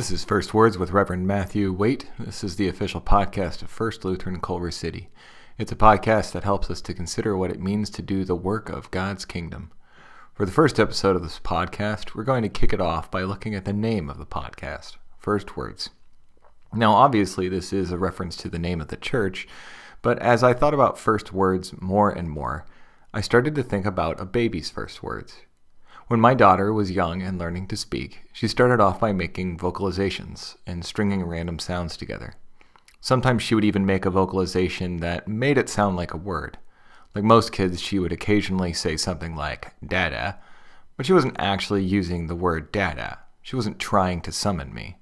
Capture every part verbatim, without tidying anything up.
This is First Words with Reverend Matthew Waite. This is the official podcast of First Lutheran Culver City. It's a podcast that helps us to consider what it means to do the work of God's kingdom. For the first episode of this podcast, we're going to kick it off by looking at the name of the podcast, First Words. Now, obviously, this is a reference to the name of the church, but as I thought about first words more and more, I started to think about a baby's first words. When my daughter was young and learning to speak, she started off by making vocalizations and stringing random sounds together. Sometimes she would even make a vocalization that made it sound like a word. Like most kids, she would occasionally say something like, dada, but she wasn't actually using the word dada. She wasn't trying to summon me.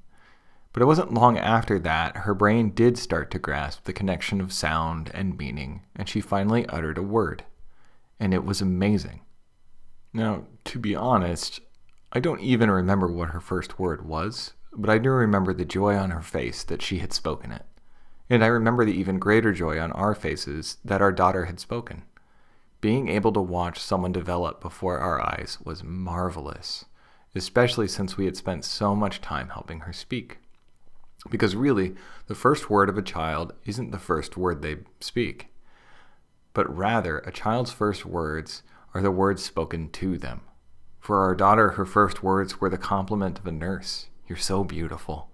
But it wasn't long after that her brain did start to grasp the connection of sound and meaning, and she finally uttered a word. And it was amazing. Now, to be honest, I don't even remember what her first word was, but I do remember the joy on her face that she had spoken it. And I remember the even greater joy on our faces that our daughter had spoken. Being able to watch someone develop before our eyes was marvelous, especially since we had spent so much time helping her speak. Because really, the first word of a child isn't the first word they speak, but rather a child's first words are the words spoken to them. For our daughter, her first words were the compliment of a nurse, "You're so beautiful,"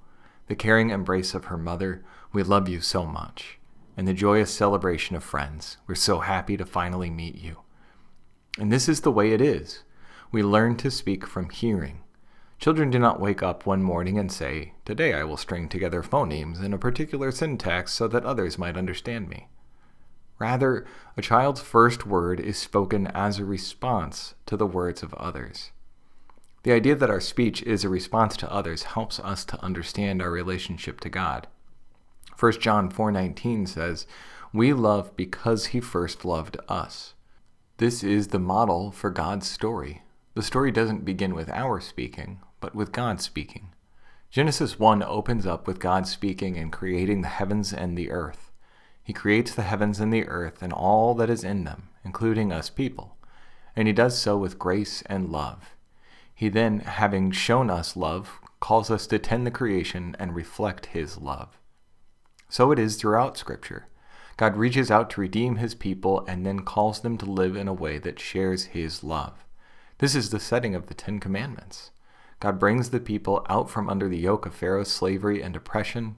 the caring embrace of her mother, "We love you so much," and the joyous celebration of friends, "We're so happy to finally meet you." And this is the way it is. We learn to speak from hearing. Children do not wake up one morning and say, "Today I will string together phonemes in a particular syntax so that others might understand me." Rather, a child's first word is spoken as a response to the words of others. The idea that our speech is a response to others helps us to understand our relationship to God. First John four nineteen says, "We love because he first loved us." This is the model for God's story. The story doesn't begin with our speaking, but with God speaking. Genesis one opens up with God speaking and creating the heavens and the earth. He creates the heavens and the earth and all that is in them, including us people, and he does so with grace and love. He then, having shown us love, calls us to tend the creation and reflect his love. So it is throughout Scripture. God reaches out to redeem his people and then calls them to live in a way that shares his love. This is the setting of the Ten Commandments. God brings the people out from under the yoke of Pharaoh's slavery and oppression.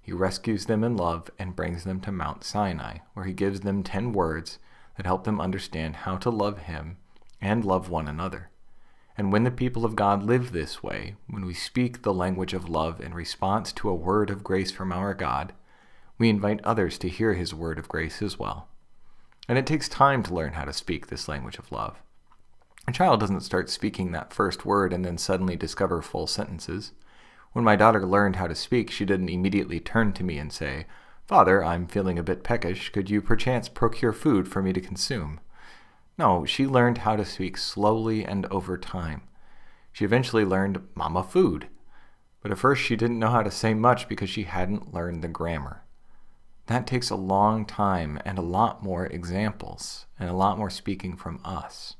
He rescues them in love and brings them to Mount Sinai, where he gives them ten words that help them understand how to love him and love one another. And when the people of God live this way, when we speak the language of love in response to a word of grace from our God, we invite others to hear his word of grace as well. And it takes time to learn how to speak this language of love. A child doesn't start speaking that first word and then suddenly discover full sentences. When my daughter learned how to speak, she didn't immediately turn to me and say, "Father, I'm feeling a bit peckish. Could you perchance procure food for me to consume?" No, she learned how to speak slowly and over time. She eventually learned, "Mama, food." But at first she didn't know how to say much because she hadn't learned the grammar. That takes a long time and a lot more examples and a lot more speaking from us.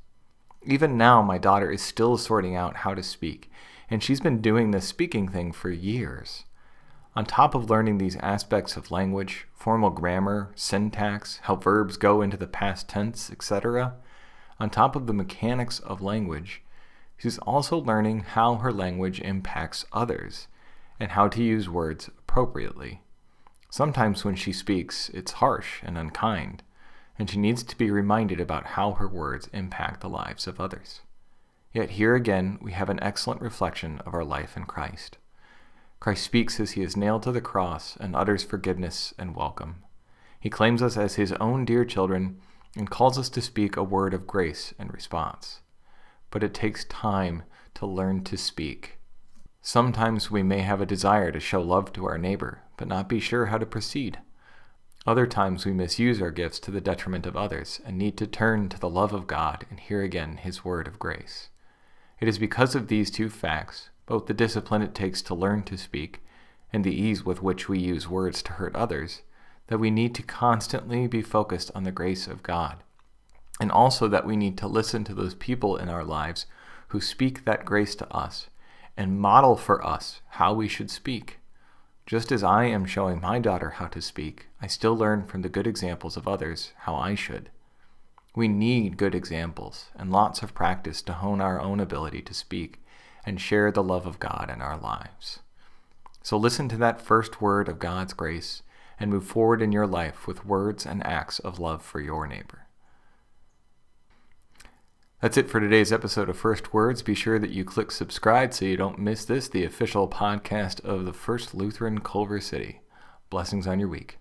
Even now, my daughter is still sorting out how to speak, and she's been doing this speaking thing for years. On top of learning these aspects of language, formal grammar, syntax, how verbs go into the past tense, et cetera, on top of the mechanics of language, she's also learning how her language impacts others and how to use words appropriately. Sometimes when she speaks, it's harsh and unkind, and she needs to be reminded about how her words impact the lives of others. Yet here again, we have an excellent reflection of our life in Christ. Christ speaks as he is nailed to the cross and utters forgiveness and welcome. He claims us as his own dear children and calls us to speak a word of grace in response. But it takes time to learn to speak. Sometimes we may have a desire to show love to our neighbor, but not be sure how to proceed. Other times we misuse our gifts to the detriment of others and need to turn to the love of God and hear again his word of grace. It is because of these two facts, both the discipline it takes to learn to speak and the ease with which we use words to hurt others, that we need to constantly be focused on the grace of God, and also that we need to listen to those people in our lives who speak that grace to us and model for us how we should speak. Just as I am showing my daughter how to speak, I still learn from the good examples of others how I should. We need good examples and lots of practice to hone our own ability to speak and share the love of God in our lives. So listen to that first word of God's grace and move forward in your life with words and acts of love for your neighbor. That's it for today's episode of First Words. Be sure that you click subscribe so you don't miss this, the official podcast of the First Lutheran Culver City. Blessings on your week.